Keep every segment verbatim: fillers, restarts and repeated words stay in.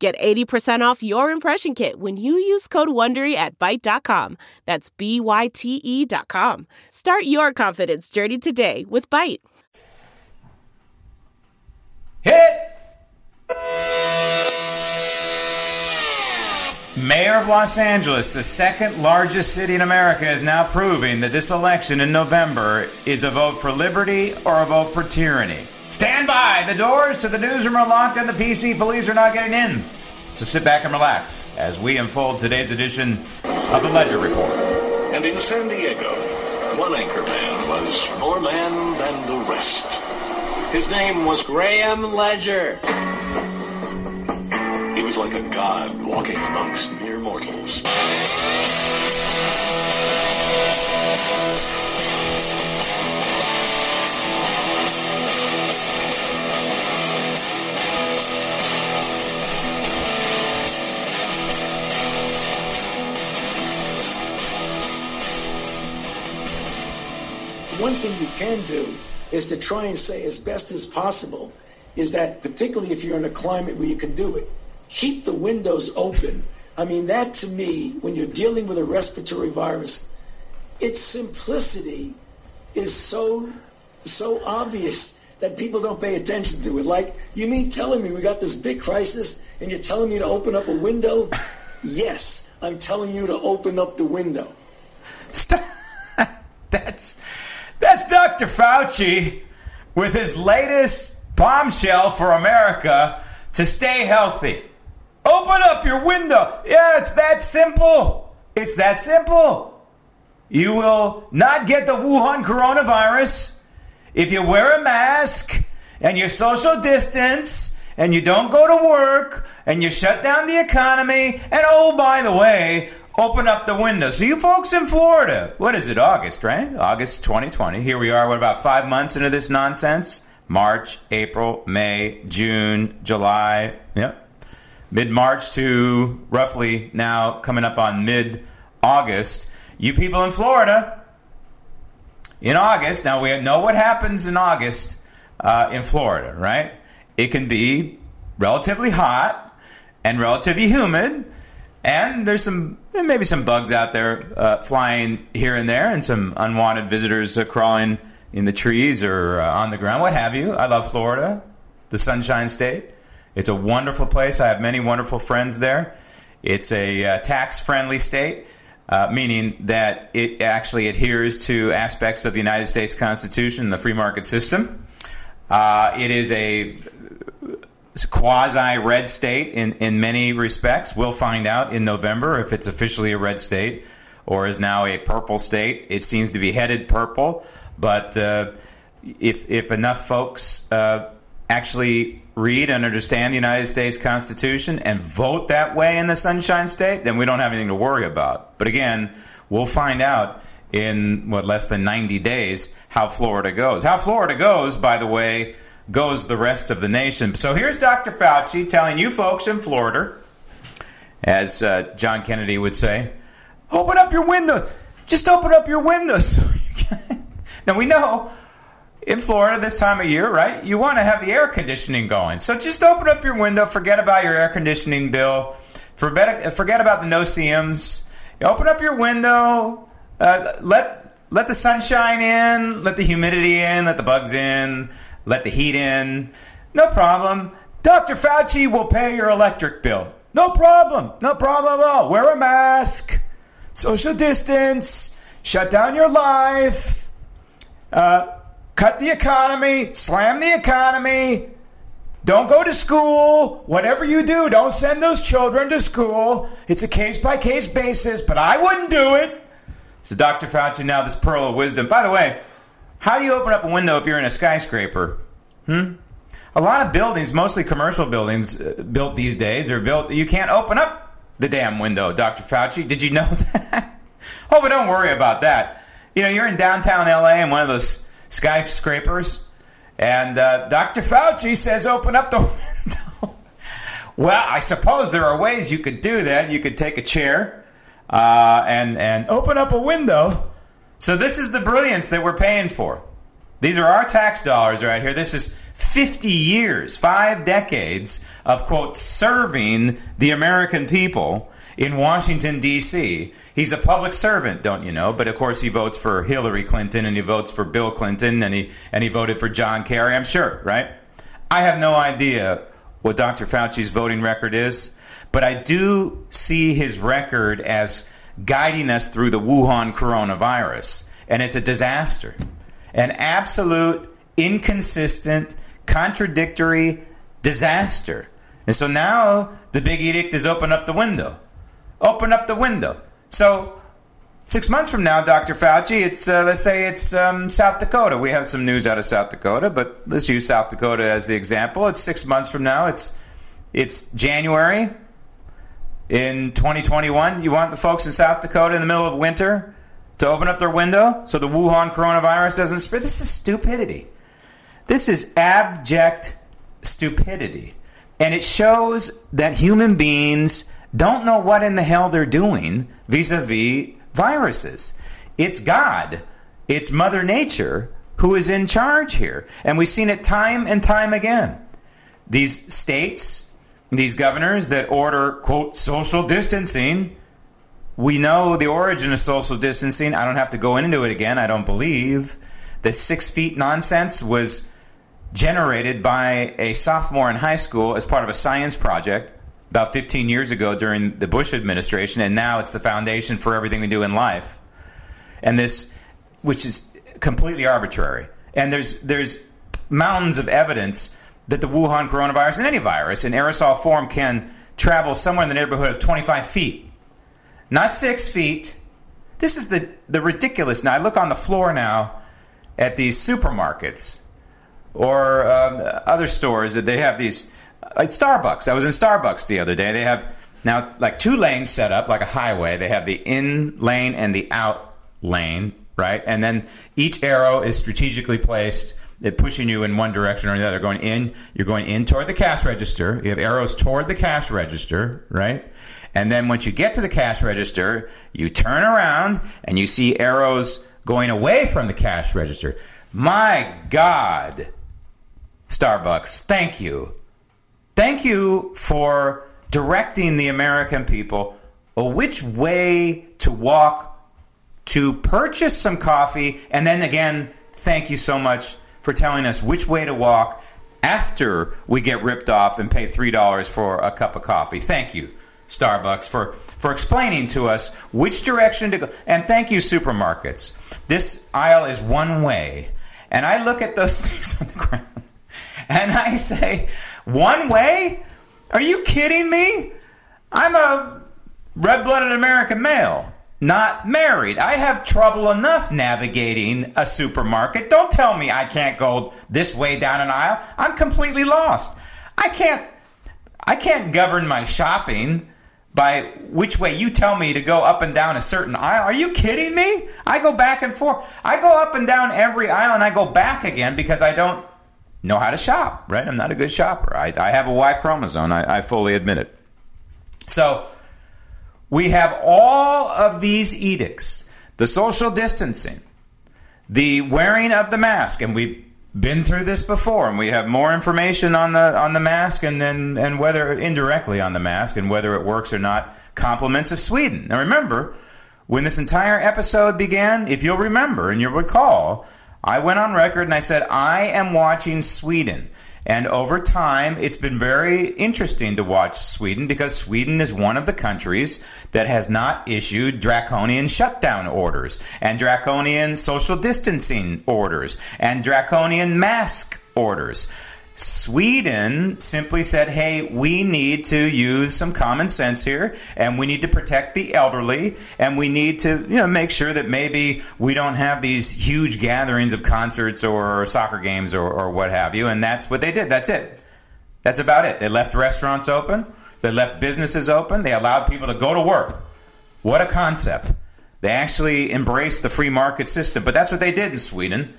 Get eighty percent off your impression kit when you use code WONDERY at Byte dot com. That's B Y T E dot com. Start your confidence journey today with Byte. Hit! Mayor of Los Angeles, the second largest city in America, is now proving that this election in November is a vote for liberty or a vote for tyranny. Stand by. The doors to the newsroom are locked and the P C police are not getting in. So sit back and relax as we unfold today's edition of the Ledger Report. And in San Diego, one anchor man was more man than the rest. His name was Graham Ledger. He was like a god walking amongst mere mortals. One thing you can do is to try and say as best as possible is that, particularly if you're in a climate where you can do it, keep the windows open. I mean, that to me, when you're dealing with a respiratory virus, its simplicity is so, so obvious that people don't pay attention to it. Like, you mean telling me we got this big crisis and you're telling me to open up a window? Yes, I'm telling you to open up the window. Stop. That's that's Doctor Fauci with his latest bombshell for America to stay healthy. Open up your window. Yeah, it's that simple. It's that simple. You will not get the Wuhan coronavirus if you wear a mask and you social distance and you don't go to work and you shut down the economy. And oh, by the way, open up the window. So you folks in Florida, what is it, August, right? August twenty twenty. Here we are, what, about five months into this nonsense? March, April, May, June, July, yep. Mid-March to roughly now coming up on mid-August. You people in Florida, in August, now we know what happens in August uh, in Florida, right? It can be relatively hot and relatively humid. And there's some maybe some bugs out there uh, flying here and there, and some unwanted visitors uh, crawling in the trees or uh, on the ground, what have you. I love Florida, the Sunshine State. It's a wonderful place. I have many wonderful friends there. It's a uh, tax-friendly state, uh, meaning that it actually adheres to aspects of the United States Constitution, the free market system. Uh, it is a It's a quasi-red state in, in many respects. We'll find out in November if it's officially a red state or is now a purple state. It seems to be headed purple. But uh, if if enough folks uh, actually read and understand the United States Constitution and vote that way in the Sunshine State, then we don't have anything to worry about. But again, we'll find out in, what, less than ninety days how Florida goes. How Florida goes, by the way, goes the rest of the nation. So here's Doctor Fauci telling you folks in Florida, as uh, John Kennedy would say, open up your windows. Just open up your windows. Now we know in Florida this time of year, right, you want to have the air conditioning going. So just open up your window. Forget about your air conditioning bill. Forget, forget about the no-see-ums. Open up your window. Uh, let, let the sunshine in. Let the humidity in. Let the bugs in. Let the heat in. No problem. Doctor Fauci will pay your electric bill. No problem. No problem at all. Wear a mask. Social distance. Shut down your life. Uh, cut the economy. Slam the economy. Don't go to school. Whatever you do, don't send those children to school. It's a case-by-case basis, but I wouldn't do it. So Doctor Fauci now, this pearl of wisdom. By the way, how do you open up a window if you're in a skyscraper? Hmm? A lot of buildings, mostly commercial buildings, uh, built these days are built. You can't open up the damn window, Doctor Fauci. Did you know that? Oh, but don't worry about that. You know, you're in downtown L A in one of those skyscrapers, and uh, Doctor Fauci says open up the window. Well, I suppose there are ways you could do that. You could take a chair uh, and, and open up a window. So this is the brilliance that we're paying for. These are our tax dollars right here. This is fifty years, five decades of, quote, serving the American people in Washington, D C He's a public servant, don't you know? But, of course, he votes for Hillary Clinton and he votes for Bill Clinton and he and he voted for John Kerry, I'm sure, right? I have no idea what Doctor Fauci's voting record is, but I do see his record as guiding us through the Wuhan coronavirus, and it's a disaster. An absolute, inconsistent, contradictory disaster. And so now the big edict is open up the window. Open up the window. So six months from now, Doctor Fauci, it's uh, let's say it's um, South Dakota. We have some news out of South Dakota, but let's use South Dakota as the example. It's six months from now. It's it's January in twenty twenty-one. You want the folks in South Dakota in the middle of winter to open up their window so the Wuhan coronavirus doesn't spread? This is stupidity. This is abject stupidity. And it shows that human beings don't know what in the hell they're doing vis-a-vis viruses. It's God. It's Mother Nature who is in charge here. And we've seen it time and time again. These states, these governors that order, quote, social distancing. We know the origin of social distancing. I don't have to go into it again. I don't believe the six feet nonsense was generated by a sophomore in high school as part of a science project about fifteen years ago during the Bush administration, and now it's the foundation for everything we do in life. And this, which is completely arbitrary. And there's there's mountains of evidence that the Wuhan coronavirus and any virus in aerosol form can travel somewhere in the neighborhood of twenty-five feet. Not six feet. This is the, the ridiculous. Now, I look on the floor now at these supermarkets or uh, other stores that they have these. Uh, Starbucks. I was in Starbucks the other day. They have now like two lanes set up, like a highway. They have the in lane and the out lane, right? And then each arrow is strategically placed. They're pushing you in one direction or the other. Going in, you're going in toward the cash register. You have arrows toward the cash register, right? And then once you get to the cash register, you turn around and you see arrows going away from the cash register. My God, Starbucks, thank you. Thank you for directing the American people which way to walk to purchase some coffee. And then again, thank you so much for telling us which way to walk after we get ripped off and pay three dollars for a cup of coffee. Thank you, Starbucks, for, for explaining to us which direction to go. And thank you, supermarkets. This aisle is one way. And I look at those things on the ground and I say, one way? Are you kidding me? I'm a red-blooded American male, not married. I have trouble enough navigating a supermarket. Don't tell me I can't go this way down an aisle. I'm completely lost. I can't, I can't govern my shopping by which way you tell me to go up and down a certain aisle. Are you kidding me? I go back and forth. I go up and down every aisle and I go back again because I don't know how to shop, right? I'm not a good shopper. I, I have a Y chromosome. I, I fully admit it. So we have all of these edicts, the social distancing, the wearing of the mask, and we've been through this before, and we have more information on the on the mask and then and, and whether indirectly on the mask and whether it works or not. Compliments of Sweden. Now remember, when this entire episode began, if you'll remember and you'll recall, I went on record and I said, I am watching Sweden. And over time, it's been very interesting to watch Sweden because Sweden is one of the countries that has not issued draconian shutdown orders and draconian social distancing orders and draconian mask orders. Sweden simply said, hey, we need to use some common sense here and we need to protect the elderly and we need to, you know, make sure that maybe we don't have these huge gatherings of concerts or soccer games or, or what have you. And that's what they did. That's it. That's about it. They left restaurants open. They left businesses open. They allowed people to go to work. What a concept. They actually embraced the free market system. But that's what they did in Sweden.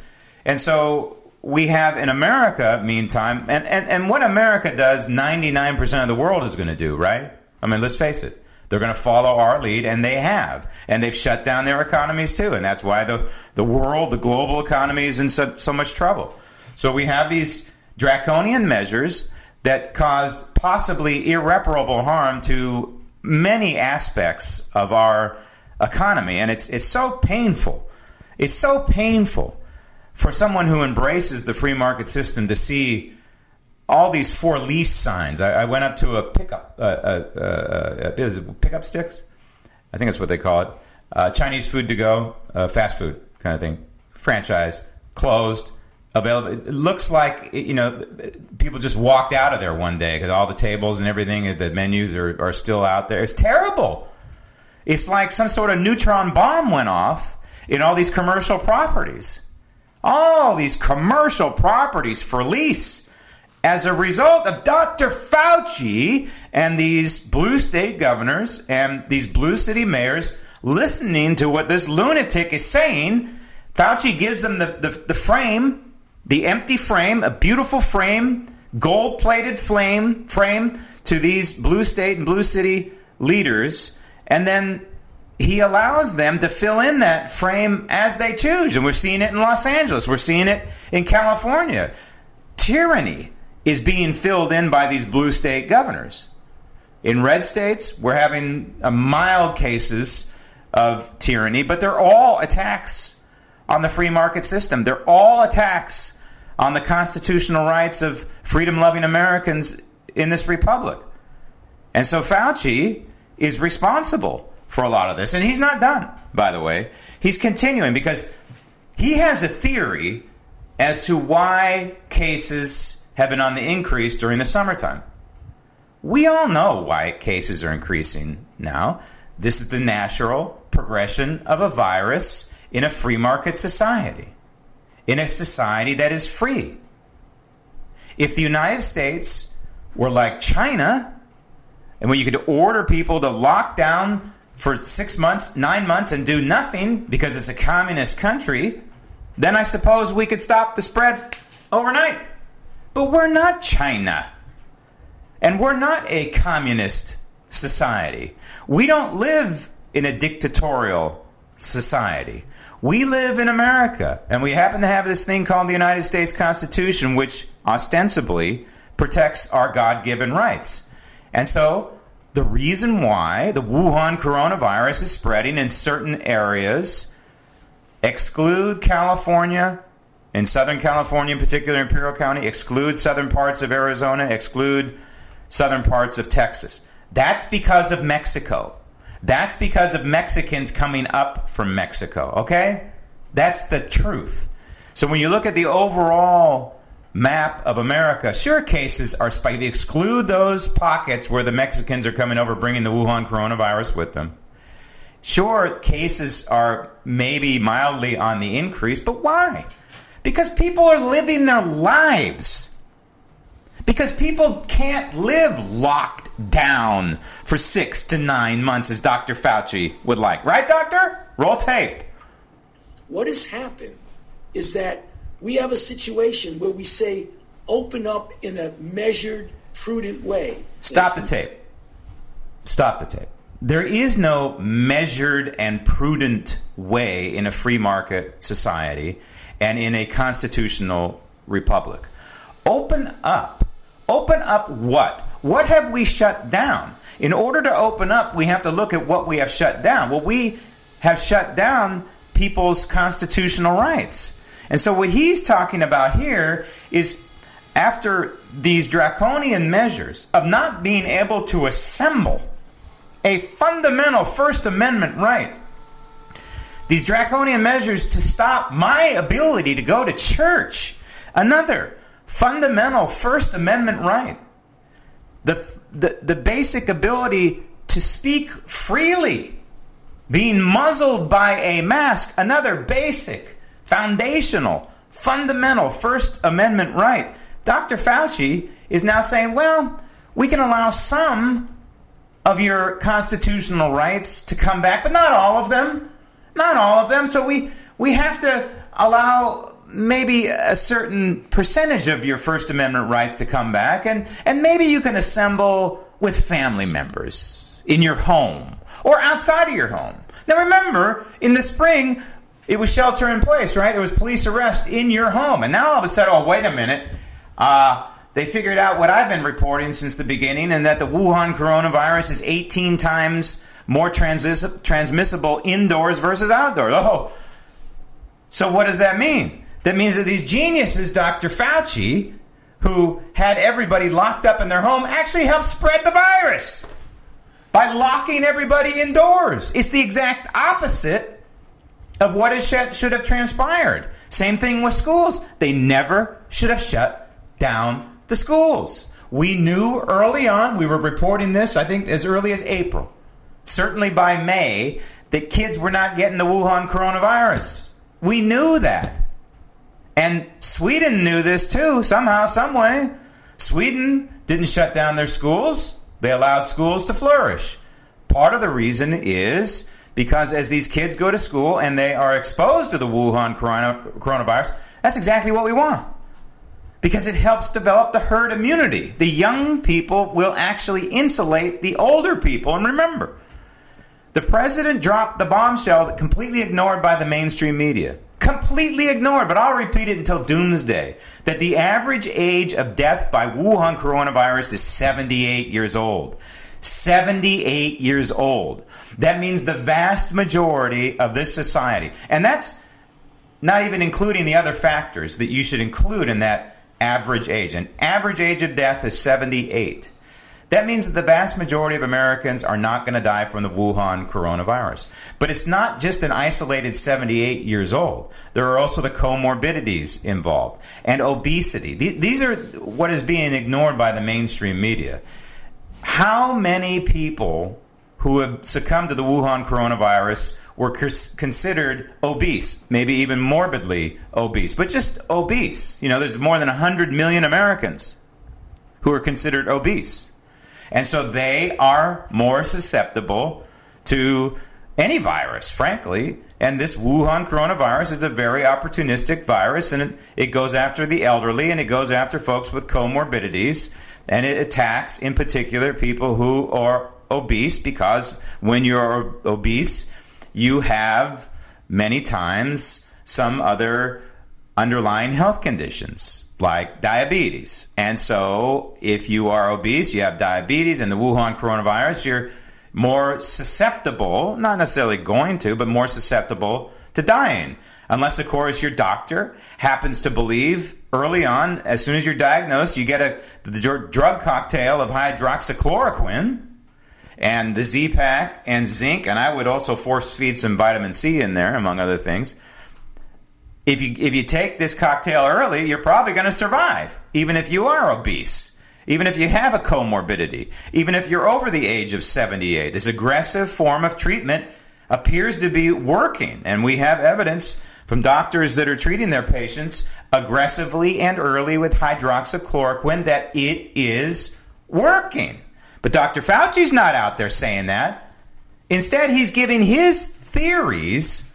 And so we have in America, meantime, and, and, and what America does, ninety-nine percent of the world is going to do, right? I mean, let's face it. They're going to follow our lead, and they have. And they've shut down their economies, too. And that's why the, the world, the global economy is in so, so much trouble. So we have these draconian measures that caused possibly irreparable harm to many aspects of our economy. And it's it's so painful. It's so painful for someone who embraces the free market system to see all these for lease signs. I, I went up to a pickup, uh, uh, uh, pickup sticks. I think that's what they call it. Uh, Chinese food to go, uh, fast food kind of thing. Franchise closed, available. It looks like, you know, people just walked out of there one day because all the tables and everything, the menus are, are still out there. It's terrible. It's like some sort of neutron bomb went off in all these commercial properties. All these commercial properties for lease. As a result of Doctor Fauci and these blue state governors and these blue city mayors listening to what this lunatic is saying, Fauci gives them the, the, the frame, the empty frame, a beautiful frame, gold-plated flame frame to these blue state and blue city leaders, and then he allows them to fill in that frame as they choose. And we're seeing it in Los Angeles. We're seeing it in California. Tyranny is being filled in by these blue state governors. In red states, we're having a mild cases of tyranny, but they're all attacks on the free market system. They're all attacks on the constitutional rights of freedom-loving Americans in this republic. And so Fauci is responsible for a lot of this. And he's not done, by the way. He's continuing because he has a theory as to why cases have been on the increase during the summertime. We all know why cases are increasing now. This is the natural progression of a virus in a free market society, in a society that is free. If the United States were like China, and when you could order people to lock down for six months, nine months, and do nothing because it's a communist country, then I suppose we could stop the spread overnight. But we're not China, and we're not a communist society. We don't live in a dictatorial society. We live in America, and we happen to have this thing called the United States Constitution, which ostensibly protects our God-given rights. And so the reason why the Wuhan coronavirus is spreading in certain areas, exclude California, in Southern California, in particular Imperial County, exclude southern parts of Arizona, exclude southern parts of Texas. That's because of Mexico. That's because of Mexicans coming up from Mexico, okay? That's the truth. So when you look at the overall map of America, sure, cases are spiking. Exclude those pockets where the Mexicans are coming over, bringing the Wuhan coronavirus with them. Sure, cases are maybe mildly on the increase, but why? Because people are living their lives. Because people can't live locked down for six to nine months, as Doctor Fauci would like. Right, doctor? Roll tape. What has happened is that we have a situation where we say, open up in a measured, prudent way. Stop the tape. Stop the tape. There is no measured and prudent way in a free market society and in a constitutional republic. Open up. Open up what? What have we shut down? In order to open up, we have to look at what we have shut down. Well, we have shut down people's constitutional rights. And so what he's talking about here is after these draconian measures of not being able to assemble a fundamental First Amendment right, these draconian measures to stop my ability to go to church, another fundamental First Amendment right, the, the, the basic ability to speak freely, being muzzled by a mask, another basic, foundational, fundamental First Amendment right. Doctor Fauci is now saying, well, we can allow some of your constitutional rights to come back, but not all of them. Not all of them. So we, we have to allow maybe a certain percentage of your First Amendment rights to come back, and, and maybe you can assemble with family members in your home or outside of your home. Now remember, in the spring, it was shelter in place, right? It was police arrest in your home. And now all of a sudden, oh, wait a minute, uh, they figured out what I've been reporting since the beginning, and that the Wuhan coronavirus is eighteen times more trans- transmissible indoors versus outdoors. Oh, so what does that mean? That means that these geniuses, Doctor Fauci, who had everybody locked up in their home, actually helped spread the virus by locking everybody indoors. It's the exact opposite of what is sh- should have transpired. Same thing with schools. They never should have shut down the schools. We knew early on, we were reporting this, I think, as early as April, certainly by May, that kids were not getting the Wuhan coronavirus. We knew that. And Sweden knew this too, somehow, some way. Sweden didn't shut down their schools. They allowed schools to flourish. Part of the reason is because as these kids go to school and they are exposed to the Wuhan corona, coronavirus, that's exactly what we want. Because it helps develop the herd immunity. The young people will actually insulate the older people. And remember, the president dropped the bombshell that completely ignored by the mainstream media. Completely ignored, but I'll repeat it until doomsday, that the average age of death by Wuhan coronavirus is seventy-eight years old. seventy-eight years old. That means the vast majority of this society. And that's not even including the other factors that you should include in that average age. An average age of death is seventy-eight. That means that the vast majority of Americans are not going to die from the Wuhan coronavirus. But it's not just an isolated seventy-eight years old. There are also the comorbidities involved and obesity. These are what is being ignored by the mainstream media. How many people who have succumbed to the Wuhan coronavirus were considered obese, maybe even morbidly obese, but just obese? You know, there's more than one hundred million Americans who are considered obese. And so they are more susceptible to any virus, frankly. And this Wuhan coronavirus is a very opportunistic virus, and it, it goes after the elderly, and it goes after folks with comorbidities, and it attacks, in particular, people who are obese, because when you're obese, you have many times some other underlying health conditions, like diabetes. And so if you are obese, you have diabetes, and the Wuhan coronavirus, you're more susceptible, not necessarily going to, but more susceptible to dying. Unless, of course, your doctor happens to believe early on, as soon as you're diagnosed, you get a the drug cocktail of hydroxychloroquine and the Z-Pak and zinc, and I would also force feed some vitamin C in there, among other things. If you if you take this cocktail early, you're probably going to survive, even if you are obese, even if you have a comorbidity, even if you're over the age of seventy-eight. This aggressive form of treatment appears to be working, and we have evidence from doctors that are treating their patients aggressively and early with hydroxychloroquine that it is working. But Doctor Fauci's not out there saying that. Instead, he's giving his theories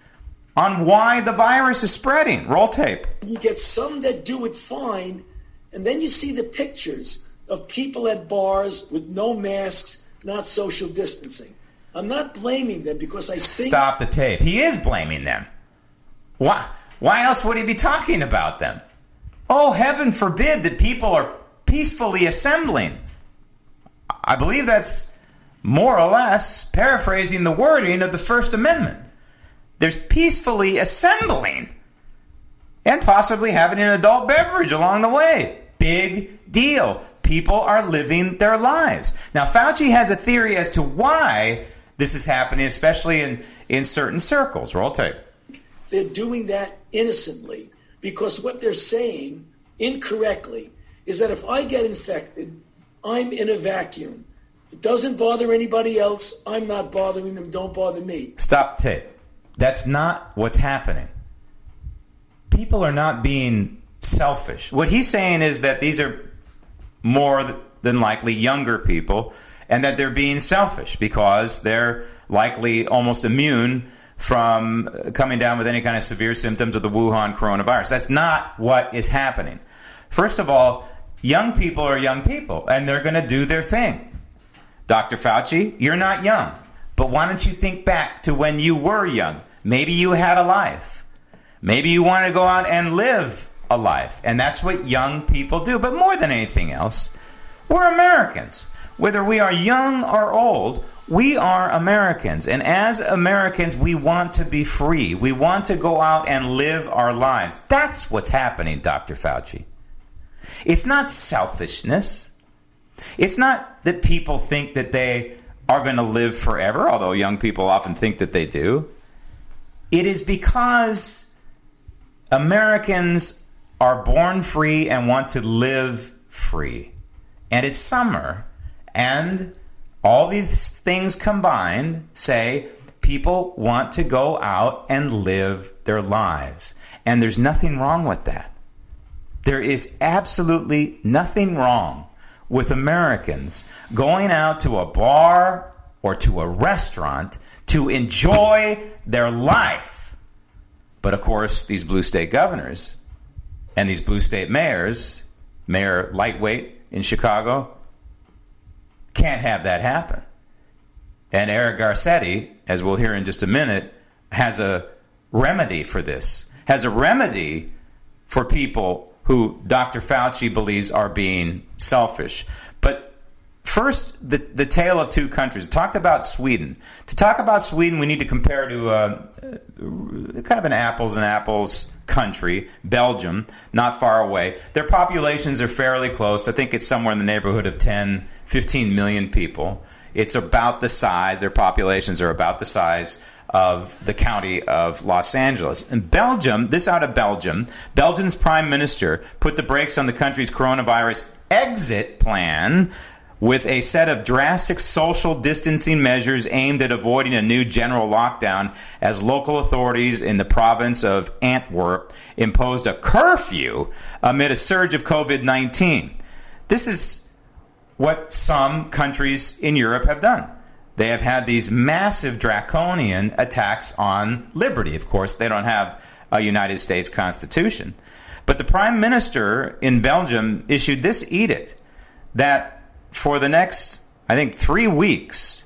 on why the virus is spreading. Roll tape. You get some that do it fine, and then you see the pictures of people at bars with no masks, not social distancing. I'm not blaming them because I think... Stop the tape. He is blaming them. Why, why else would he be talking about them? Oh, heaven forbid that people are peacefully assembling. I believe that's more or less paraphrasing the wording of the First Amendment. There's peacefully assembling and possibly having an adult beverage along the way. Big deal. People are living their lives. Now, Fauci has a theory as to why this is happening, especially in, in certain circles. Roll tape. They're doing that innocently because what they're saying incorrectly is that if I get infected, I'm in a vacuum. It doesn't bother anybody else. I'm not bothering them. Don't bother me. Stop tape. That's not what's happening. People are not being selfish. What he's saying is that these are more than likely younger people, and that they're being selfish because they're likely almost immune from coming down with any kind of severe symptoms of the Wuhan coronavirus. That's not what is happening. First of all, young people are young people, and they're going to do their thing. Doctor Fauci, you're not young, but why don't you think back to when you were young? Maybe you had a life. Maybe you want to go out and live a life, and that's what young people do. But more than anything else, we're Americans. Whether we are young or old, we are Americans, and as Americans, we want to be free. We want to go out and live our lives. That's what's happening, Doctor Fauci. It's not selfishness. It's not that people think that they are going to live forever, although young people often think that they do. It is because Americans are born free and want to live free. And it's summer, and all these things combined say people want to go out and live their lives. And there's nothing wrong with that. There is absolutely nothing wrong with Americans going out to a bar or to a restaurant to enjoy their life. But of course, these blue state governors and these blue state mayors, Mayor Lightweight in Chicago, can't have that happen. And Eric Garcetti, as we'll hear in just a minute, has a remedy for this, has a remedy for people who Doctor Fauci believes are being selfish. But first, the, the tale of two countries. Talked about Sweden. To talk about Sweden, we need to compare to uh, kind of an apples and apples country, Belgium, not far away. Their populations are fairly close. I think it's somewhere in the neighborhood of ten, fifteen million people. It's about the size, their populations are about the size of the county of Los Angeles. In Belgium, this out of Belgium, Belgium's prime minister put the brakes on the country's coronavirus exit plan with a set of drastic social distancing measures aimed at avoiding a new general lockdown as local authorities in the province of Antwerp imposed a curfew amid a surge of covid nineteen. This is what some countries in Europe have done. They have had these massive draconian attacks on liberty. Of course, they don't have a United States Constitution. But the Prime Minister in Belgium issued this edict that for the next, I think, three weeks,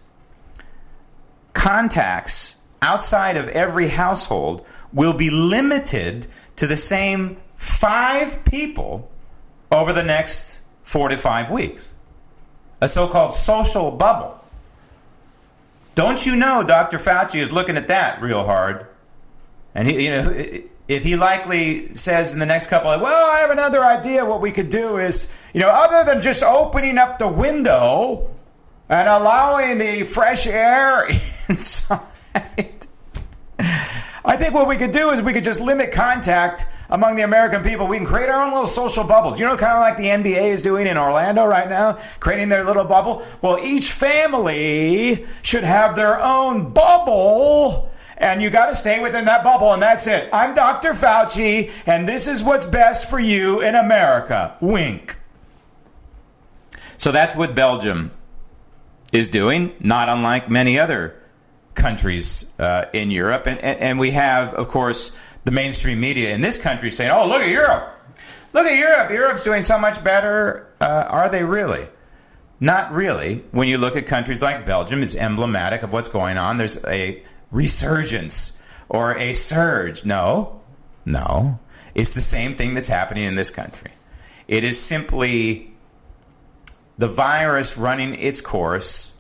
contacts outside of every household will be limited to the same five people over the next four to five weeks. A so-called social bubble. Don't you know Doctor Fauci is looking at that real hard? And he, you know, if he likely says in the next couple, like, well, I have another idea what we could do is, you know, other than just opening up the window and allowing the fresh air inside, I think what we could do is we could just limit contact among the American people. We can create our own little social bubbles. You know, kind of like the N B A is doing in Orlando right now, creating their little bubble. Well, each family should have their own bubble, and you got to stay within that bubble, and that's it. I'm Doctor Fauci, and this is what's best for you in America. Wink. So that's what Belgium is doing, not unlike many other countries uh, in Europe. And, and, and we have, of course, the mainstream media in this country saying, oh, look at Europe. Look at Europe. Europe's doing so much better. Uh, are they really? Not really. When you look at countries like Belgium, it's emblematic of what's going on. There's a resurgence or a surge. No, no. It's the same thing that's happening in this country. It is simply the virus running its course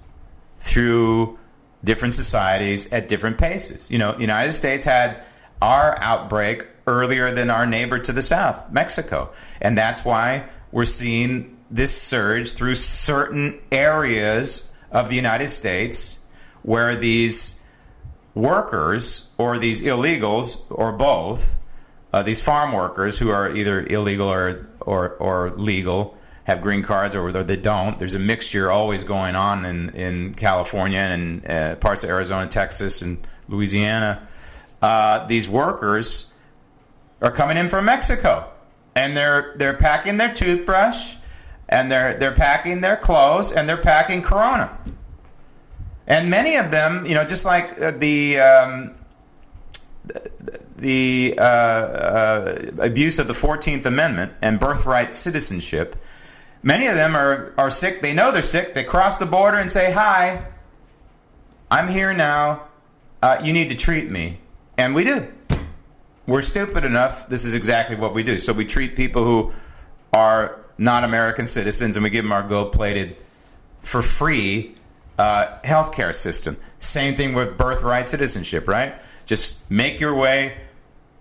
through different societies at different paces. You know, the United States had our outbreak earlier than our neighbor to the south, Mexico. And that's why we're seeing this surge through certain areas of the United States where these workers or these illegals or both, uh, these farm workers who are either illegal or, or, or legal, have green cards or they don't. There's a mixture always going on in, in California and uh, parts of Arizona, Texas, and Louisiana. Uh, these workers are coming in from Mexico, and they're they're packing their toothbrush and they're they're packing their clothes, and they're packing Corona. And many of them, you know, just like the um, the uh, uh, abuse of the fourteenth Amendment and birthright citizenship, many of them are, are sick. They know they're sick. They cross the border and say, "Hi, I'm here now. Uh, you need to treat me." And we do. We're stupid enough. This is exactly what we do. So we treat people who are not American citizens, and we give them our gold-plated, for free, Uh, healthcare system. Same thing with birthright citizenship, right? Just make your way,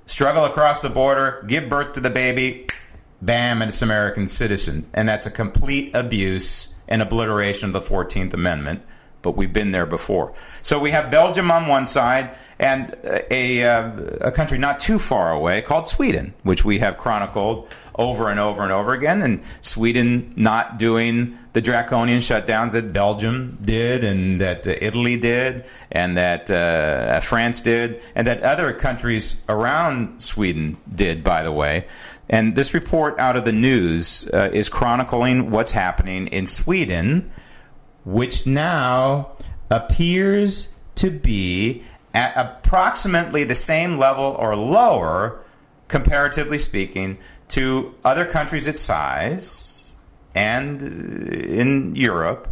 struggle across the border, give birth to the baby, bam, and it's American citizen. And that's a complete abuse and obliteration of the fourteenth Amendment, but we've been there before. So we have Belgium on one side and a, uh, a country not too far away called Sweden, which we have chronicled over and over and over again, and Sweden not doing the draconian shutdowns that Belgium did, and that uh, Italy did, and that uh, France did, and that other countries around Sweden did, by the way. And this report out of the news uh, is chronicling what's happening in Sweden, which now appears to be at approximately the same level or lower, comparatively speaking, to other countries its size and in Europe,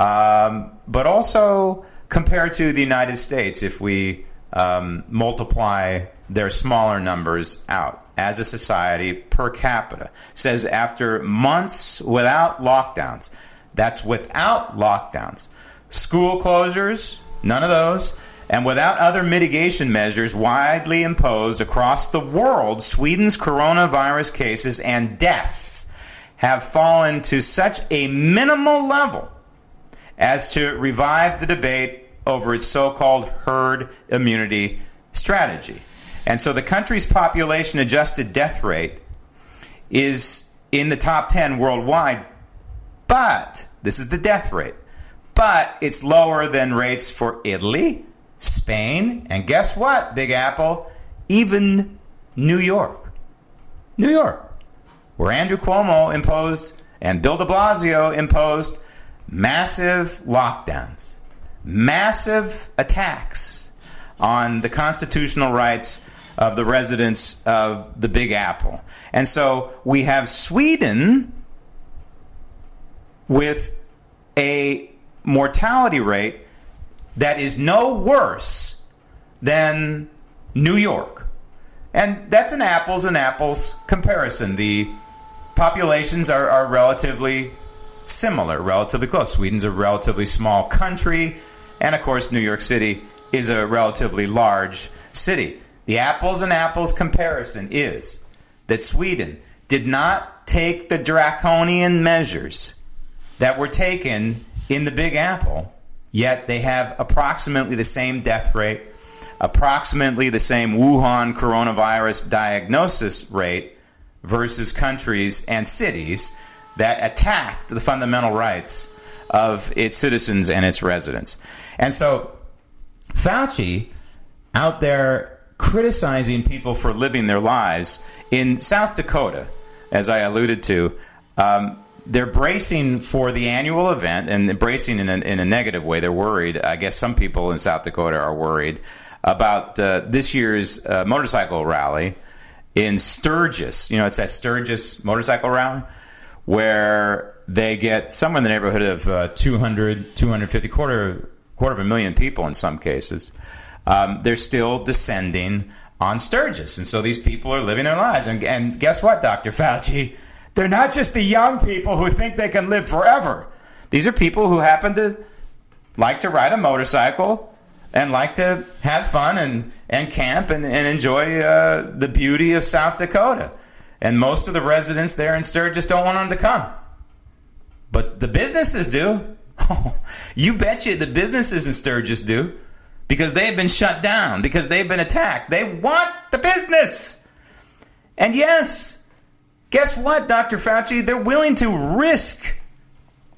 um, but also compared to the United States if we um, multiply their smaller numbers out as a society per capita. It says after months without lockdowns, that's without lockdowns, school closures, none of those, and without other mitigation measures widely imposed across the world, Sweden's coronavirus cases and deaths have fallen to such a minimal level as to revive the debate over its so-called herd immunity strategy. And so the country's population-adjusted death rate is in the top ten worldwide, but this is the death rate, but it's lower than rates for Italy, Spain, and guess what, Big Apple? Even New York. New York, where Andrew Cuomo imposed and Bill de Blasio imposed massive lockdowns, massive attacks on the constitutional rights of the residents of the Big Apple. And so we have Sweden with a mortality rate that is no worse than New York. And that's an apples and apples comparison. The populations are, are relatively similar, relatively close. Sweden's a relatively small country, and of course New York City is a relatively large city. The apples and apples comparison is that Sweden did not take the draconian measures that were taken in the Big Apple, yet they have approximately the same death rate, approximately the same Wuhan coronavirus diagnosis rate versus countries and cities that attacked the fundamental rights of its citizens and its residents. And so Fauci out there criticizing people for living their lives in South Dakota, as I alluded to, um, they're bracing for the annual event, and bracing in a, in a negative way. They're worried. I guess some people in South Dakota are worried about uh, this year's uh, motorcycle rally in Sturgis. You know, it's that Sturgis motorcycle rally where they get somewhere in the neighborhood of uh, two hundred, two hundred fifty, quarter, quarter of a million people in some cases. Um, they're still descending on Sturgis. And so these people are living their lives. And, and guess what, Doctor Fauci? They're not just the young people who think they can live forever. These are people who happen to like to ride a motorcycle and like to have fun and, and camp and, and enjoy uh, the beauty of South Dakota. And most of the residents there in Sturgis don't want them to come. But the businesses do. Oh, you betcha the businesses in Sturgis do, because they've been shut down, because they've been attacked. They want the business. And yes, guess what, Doctor Fauci? They're willing to risk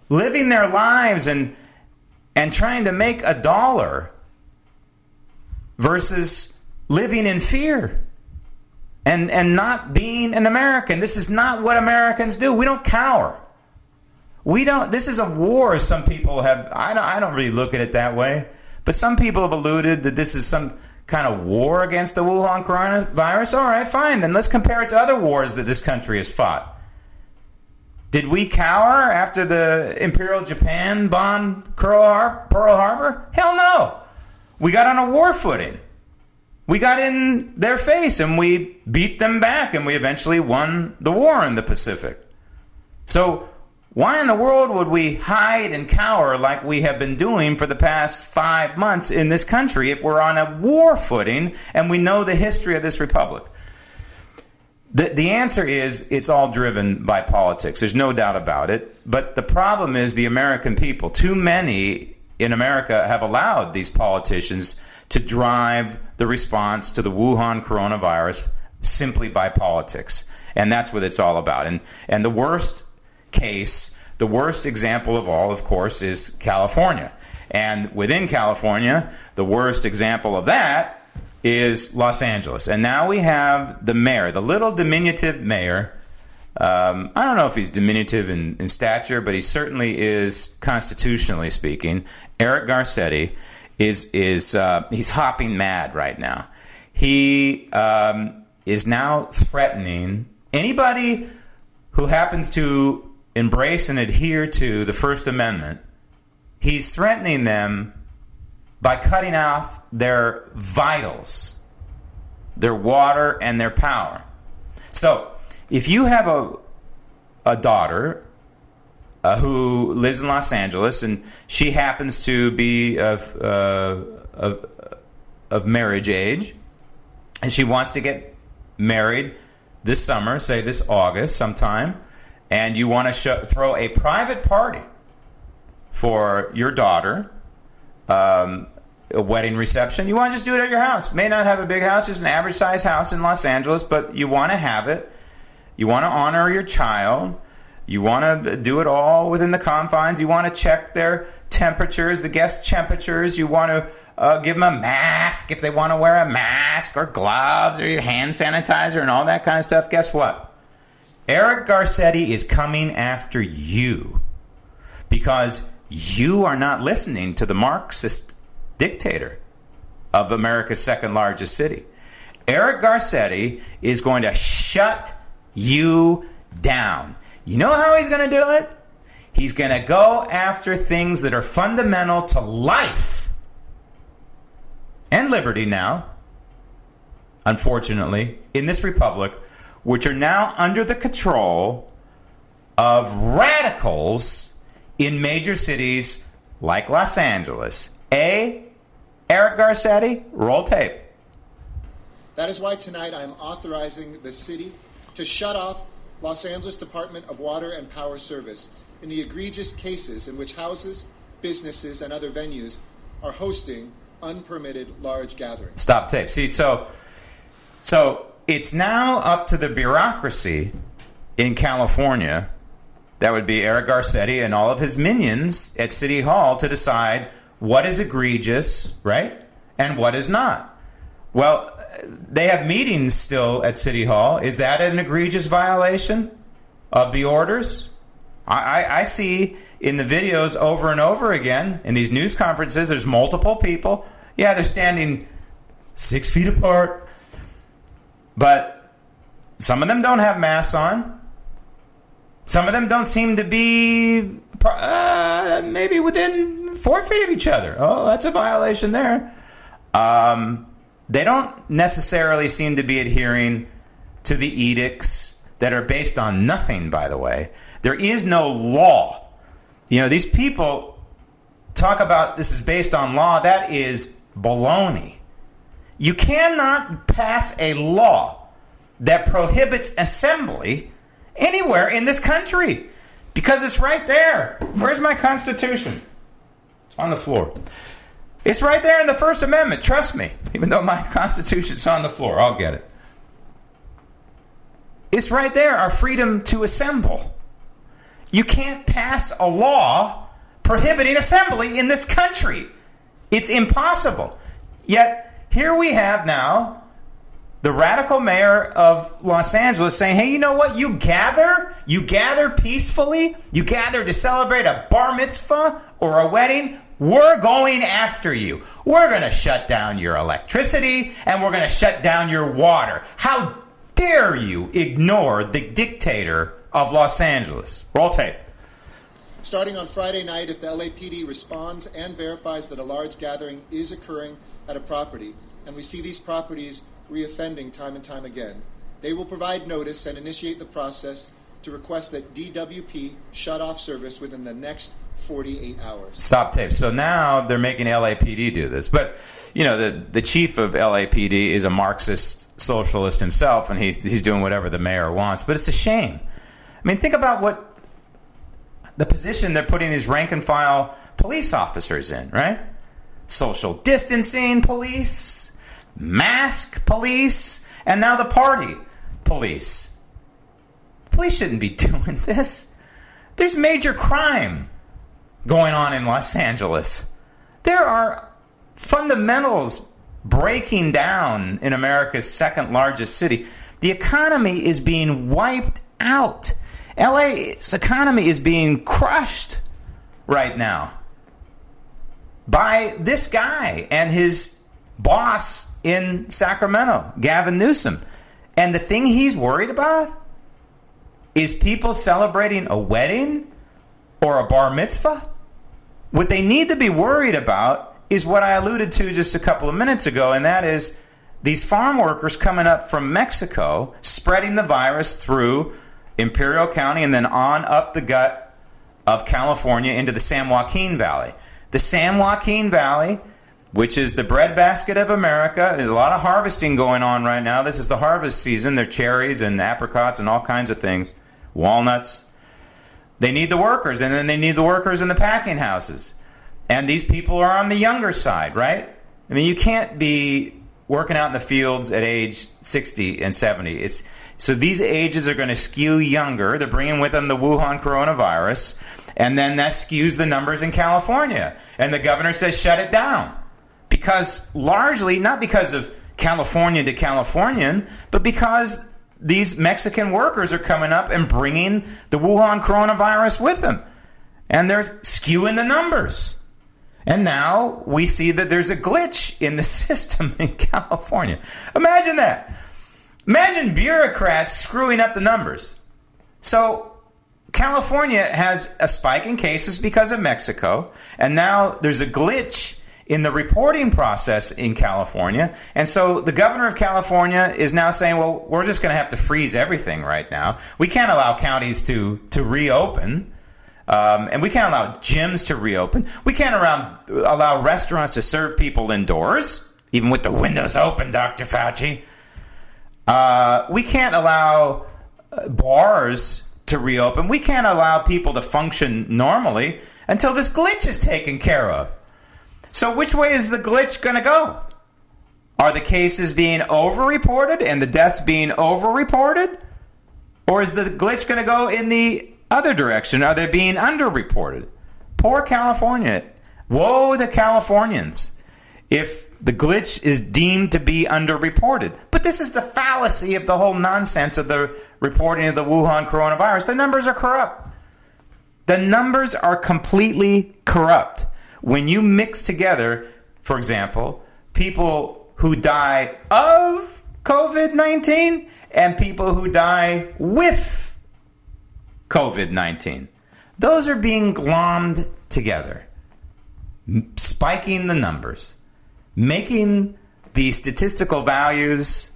living their lives and and trying to make a dollar versus living in fear and, and not being an American. This is not what Americans do. We don't cower. We don't. This is a war. Some people have. I don't. I don't really look at it that way. But some people have alluded that this is some kind of war against the Wuhan coronavirus. All right, fine. Then let's compare it to other wars that this country has fought. Did we cower after the Imperial Japan bombed Pearl Harbor? Hell no. We got on a war footing. We got in their face and we beat them back and we eventually won the war in the Pacific. So why in the world would we hide and cower like we have been doing for the past five months in this country if we're on a war footing and we know the history of this republic? The, the answer is it's all driven by politics. There's no doubt about it. But the problem is the American people. Too many in America have allowed these politicians to drive the response to the Wuhan coronavirus simply by politics. And that's what it's all about. And and the worst case, the worst example of all, of course, is California. And within California, the worst example of that is Los Angeles. And now we have the mayor, the little diminutive mayor. Um, I don't know if he's diminutive in, in stature, but he certainly is constitutionally speaking. Eric Garcetti is is uh, he's hopping mad right now. He um, is now threatening anybody who happens to embrace and adhere to the First Amendment. He's threatening them by cutting off their vitals, their water, and their power. So if you have a a daughter uh, who lives in Los Angeles and she happens to be of, uh, of of marriage age and she wants to get married this summer, say this August sometime, and you want to sh- throw a private party for your daughter, um, a wedding reception, you want to just do it at your house. May not have a big house, just an average size house in Los Angeles, but you want to have it. You want to honor your child. You want to do it all within the confines. You want to check their temperatures, the guest temperatures. You want to uh, give them a mask if they want to wear a mask, or gloves, or your hand sanitizer and all that kind of stuff. Guess what? Eric Garcetti is coming after you because you are not listening to the Marxist dictator of America's second largest city. Eric Garcetti is going to shut you down. You know how he's going to do it? He's going to go after things that are fundamental to life and liberty now, unfortunately, in this republic, which are now under the control of radicals in major cities like Los Angeles. A, Eric Garcetti, roll tape. That is why tonight I'm authorizing the city to shut off Los Angeles Department of Water and Power Service in the egregious cases in which houses, businesses, and other venues are hosting unpermitted large gatherings. Stop tape. See, so, so it's now up to the bureaucracy in California, that would be Eric Garcetti and all of his minions at City Hall, to decide what is egregious, right, and what is not. Well, they have meetings still at City Hall. Is that an egregious violation of the orders? I, I, I see in the videos over and over again in these news conferences, there's multiple people. Yeah, they're standing six feet apart, but some of them don't have masks on. Some of them don't seem to be uh, maybe within four feet of each other. Oh, that's a violation there. Um... They don't necessarily seem to be adhering to the edicts that are based on nothing, by the way. There is no law. You know, these people talk about this is based on law. That is baloney. You cannot pass a law that prohibits assembly anywhere in this country because it's right there. Where's my Constitution? It's on the floor. It's right there in the First Amendment, trust me. Even though my Constitution's on the floor, I'll get it. It's right there, our freedom to assemble. You can't pass a law prohibiting assembly in this country. It's impossible. Yet, here we have now the radical mayor of Los Angeles saying, hey, you know what? You gather, you gather peacefully, you gather to celebrate a bar mitzvah or a wedding. We're going after you. We're going to shut down your electricity and we're going to shut down your water. How dare you ignore the dictator of Los Angeles? Roll tape. Starting on Friday night, if the L A P D responds and verifies that a large gathering is occurring at a property, and we see these properties reoffending time and time again, they will provide notice and initiate the process to request that D W P shut off service within the next forty-eight hours. Stop tape. So now they're making L A P D do this. But, you know, the, the chief of L A P D is a Marxist socialist himself, and he, he's doing whatever the mayor wants. But it's a shame. I mean, think about what the position they're putting these rank-and-file police officers in, right? Social distancing police, mask police, and now the party police. Police shouldn't be doing this. There's major crime going on in Los Angeles. There are fundamentals breaking down in America's second largest city. The economy is being wiped out. L A's economy is being crushed right now by this guy and his boss in Sacramento, Gavin Newsom. And the thing he's worried about is people celebrating a wedding or a bar mitzvah. What they need to be worried about is what I alluded to just a couple of minutes ago, and that is these farm workers coming up from Mexico, spreading the virus through Imperial County and then on up the gut of California into the San Joaquin Valley. The San Joaquin Valley, which is the breadbasket of America. There's a lot of harvesting going on right now. This is the harvest season. They're cherries and apricots and all kinds of things, walnuts. They need the workers, and then they need the workers in the packing houses. And these people are on the younger side, right? I mean, you can't be working out in the fields at age sixty and seventy. It's so these ages are going to skew younger. They're bringing with them the Wuhan coronavirus. And then that skews the numbers in California. And the governor says, shut it down. Because largely, not because of California to Californian, but because these Mexican workers are coming up and bringing the Wuhan coronavirus with them. And they're skewing the numbers. And now we see that there's a glitch in the system in California. Imagine that. Imagine bureaucrats screwing up the numbers. So California has a spike in cases because of Mexico, and now there's a glitch in the reporting process in California. And so the governor of California is now saying, well, we're just going to have to freeze everything right now. We can't allow counties to, to reopen, um, and we can't allow gyms to reopen. We can't around, allow restaurants to serve people indoors, even with the windows open, Doctor Fauci. Uh, we can't allow bars to reopen. We can't allow people to function normally until this glitch is taken care of. So which way is the glitch going to go? Are the cases being overreported and the deaths being overreported? Or is the glitch going to go in the other direction? Are they being underreported? Poor California. Woe to Californians if the glitch is deemed to be underreported. But this is the fallacy of the whole nonsense of the reporting of the Wuhan coronavirus. The numbers are corrupt. The numbers are completely corrupt. When you mix together, for example, people who die of covid nineteen and people who die with covid nineteen, those are being glommed together, spiking the numbers, making the statistical values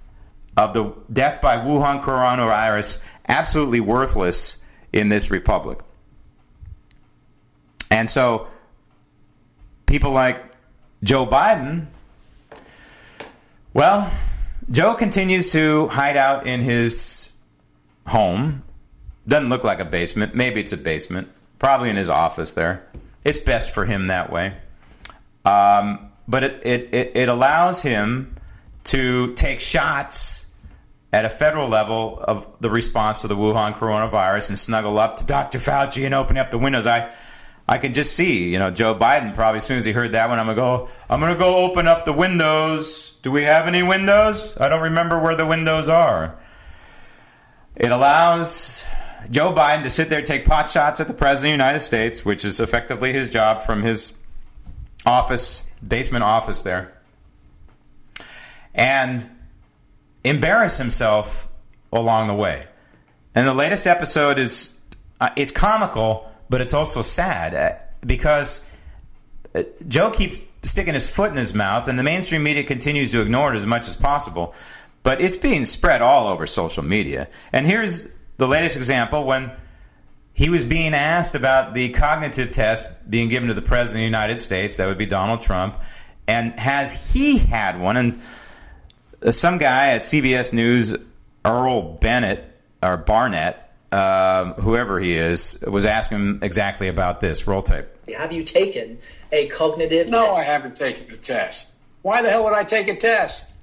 of the death by Wuhan coronavirus absolutely worthless in this republic. And so people like Joe Biden, well, Joe continues to hide out in his home. Doesn't look like a basement. Maybe it's a basement. Probably in his office there. It's best for him that way. Um... But it, it, it, it allows him to take shots at a federal level of the response to the Wuhan coronavirus and snuggle up to Doctor Fauci and open up the windows. I, I can just see, you know, Joe Biden probably as soon as he heard that one, I'm going to go, I'm going to go open up the windows. Do we have any windows? I don't remember where the windows are. It allows Joe Biden to sit there and take pot shots at the president of the United States, which is effectively his job from his office, basement office there, and embarrass himself along the way. And the latest episode is, uh, it's comical, but it's also sad because Joe keeps sticking his foot in his mouth and the mainstream media continues to ignore it as much as possible. But it's being spread all over social media. And here's the latest example when he was being asked about the cognitive test being given to the president of the United States, that would be Donald Trump, and has he had one? And some guy at C B S News, Earl Bennett, or Barnett, Uh, whoever he is, was asking him exactly about this. Roll tape. Have you taken a cognitive no, test? No, I haven't taken a test. Why the hell would I take a test?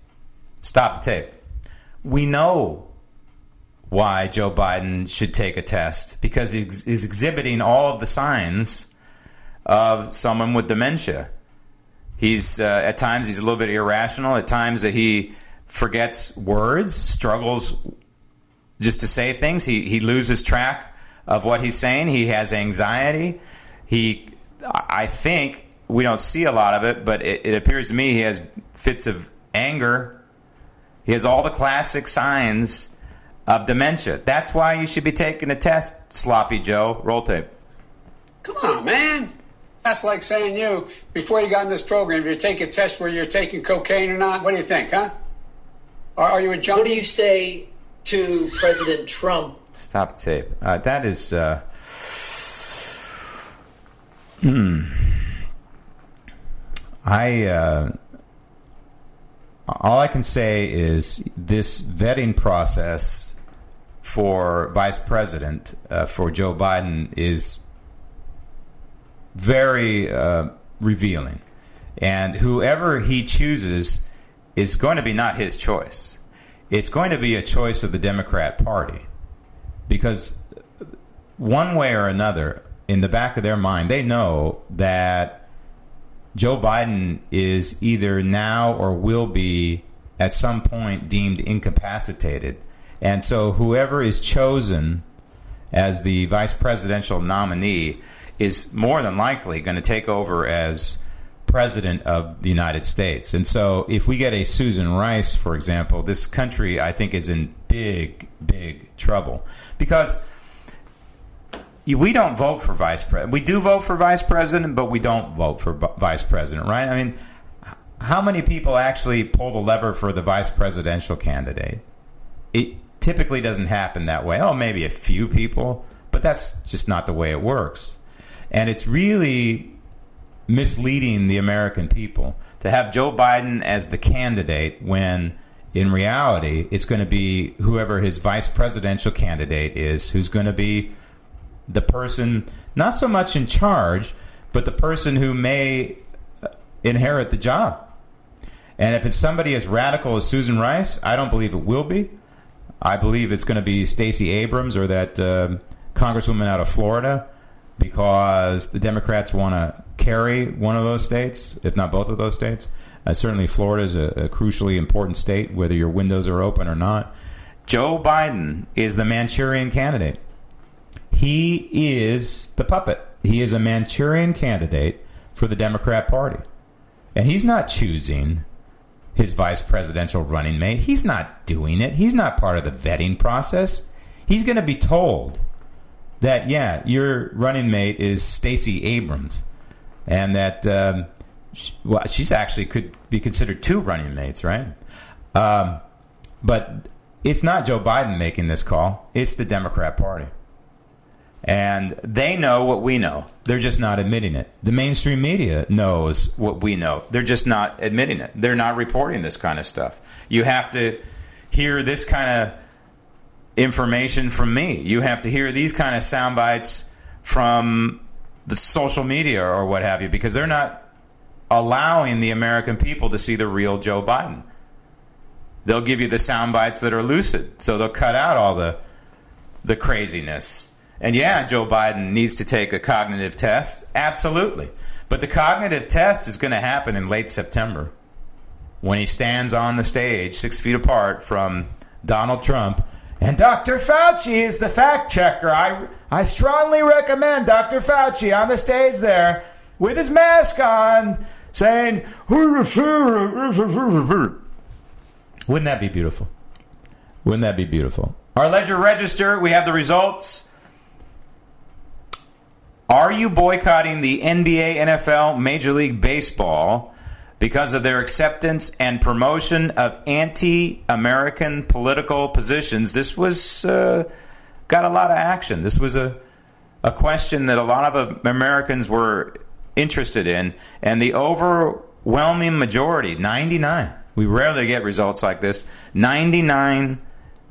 Stop the tape. We know why Joe Biden should take a test, because he's exhibiting all of the signs of someone with dementia. He's uh, at times he's a little bit irrational. At times that he forgets words, struggles just to say things. He he loses track of what he's saying. He has anxiety. He, I think, we don't see a lot of it, but it, it appears to me he has fits of anger. He has all the classic signs of dementia. That's why you should be taking a test, Sloppy Joe. Roll tape. Come on, man. That's like saying you, before you got in this program, you take a test where you're taking cocaine or not. What do you think, huh? Are, are you a junkie? What do you say to President Trump? Stop the tape. Uh, that is... Uh, hmm. I... Uh, all I can say is this vetting process for Vice President, uh, for Joe Biden, is very uh, revealing. And whoever he chooses is going to be not his choice. It's going to be a choice for the Democrat Party, because one way or another, in the back of their mind, they know that Joe Biden is either now or will be at some point deemed incapacitated. And so whoever is chosen as the vice presidential nominee is more than likely going to take over as President of the United States. And so if we get a Susan Rice, for example, this country, I think, is in big, big trouble, because we don't vote for vice president. We do vote for vice president, but we don't vote for vice president, right? I mean, how many people actually pull the lever for the vice presidential candidate? It typically doesn't happen that way. Oh, maybe a few people, but that's just not the way it works. And it's really misleading the American people to have Joe Biden as the candidate when in reality it's going to be whoever his vice presidential candidate is who's going to be the person not so much in charge, but the person who may inherit the job. And if it's somebody as radical as Susan Rice, I don't believe it will be. I believe it's going to be Stacey Abrams or that uh, congresswoman out of Florida, because the Democrats want to carry one of those states, if not both of those states. Uh, certainly Florida is a, a crucially important state, whether your windows are open or not. Joe Biden is the Manchurian candidate. He is the puppet. He is a Manchurian candidate for the Democrat Party. And he's not choosing his vice presidential running mate. He's not doing it. He's not part of the vetting process. He's going to be told that, yeah, your running mate is Stacey Abrams, and that um, she, well, she's actually could be considered two running mates, right? Um, but it's not Joe Biden making this call. It's the Democrat Party. And they know what we know. They're just not admitting it. The mainstream media knows what we know. They're just not admitting it. They're not reporting this kind of stuff. You have to hear this kind of information from me. You have to hear these kind of sound bites from the social media or what have you, because they're not allowing the American people to see the real Joe Biden. They'll give you the sound bites that are lucid, so they'll cut out all the the craziness. And yeah, Joe Biden needs to take a cognitive test. Absolutely. But the cognitive test is going to happen in late September when he stands on the stage six feet apart from Donald Trump. And Doctor Fauci is the fact checker. I, I strongly recommend Doctor Fauci on the stage there with his mask on saying, wouldn't that be beautiful? Wouldn't that be beautiful? Our Ledger Register, we have the results. Are you boycotting the N B A, N F L, Major League Baseball because of their acceptance and promotion of anti-American political positions? This was uh, got a lot of action. This was a, a question that a lot of Americans were interested in, and the overwhelming majority, ninety-nine, we rarely get results like this, ninety-nine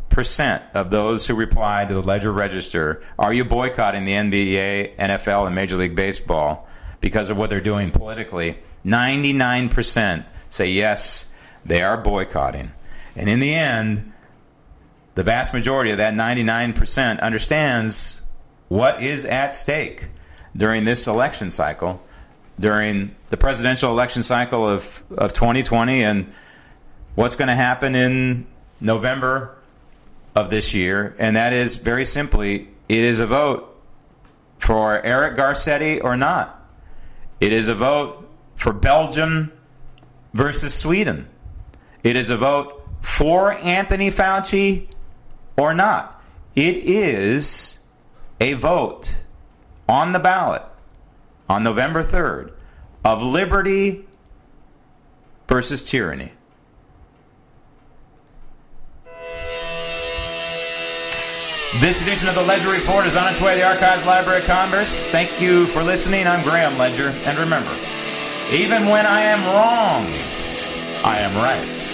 percent of those who replied to the Ledger Register, are you boycotting the N B A, N F L, and Major League Baseball because of what they're doing politically? ninety-nine percent say yes, they are boycotting. And in the end, the vast majority of that ninety-nine percent understands what is at stake during this election cycle, during the presidential election cycle of, of twenty twenty, and what's going to happen in November of this year. And that is, very simply, it is a vote for Eric Garcetti or not. It is a vote for Belgium versus Sweden. It is a vote for Anthony Fauci or not. It is a vote on the ballot on November third of liberty versus tyranny. This edition of the Ledger Report is on its way to the Archives Library of Congress. Thank you for listening. I'm Graham Ledger, and remember, even when I am wrong, I am right.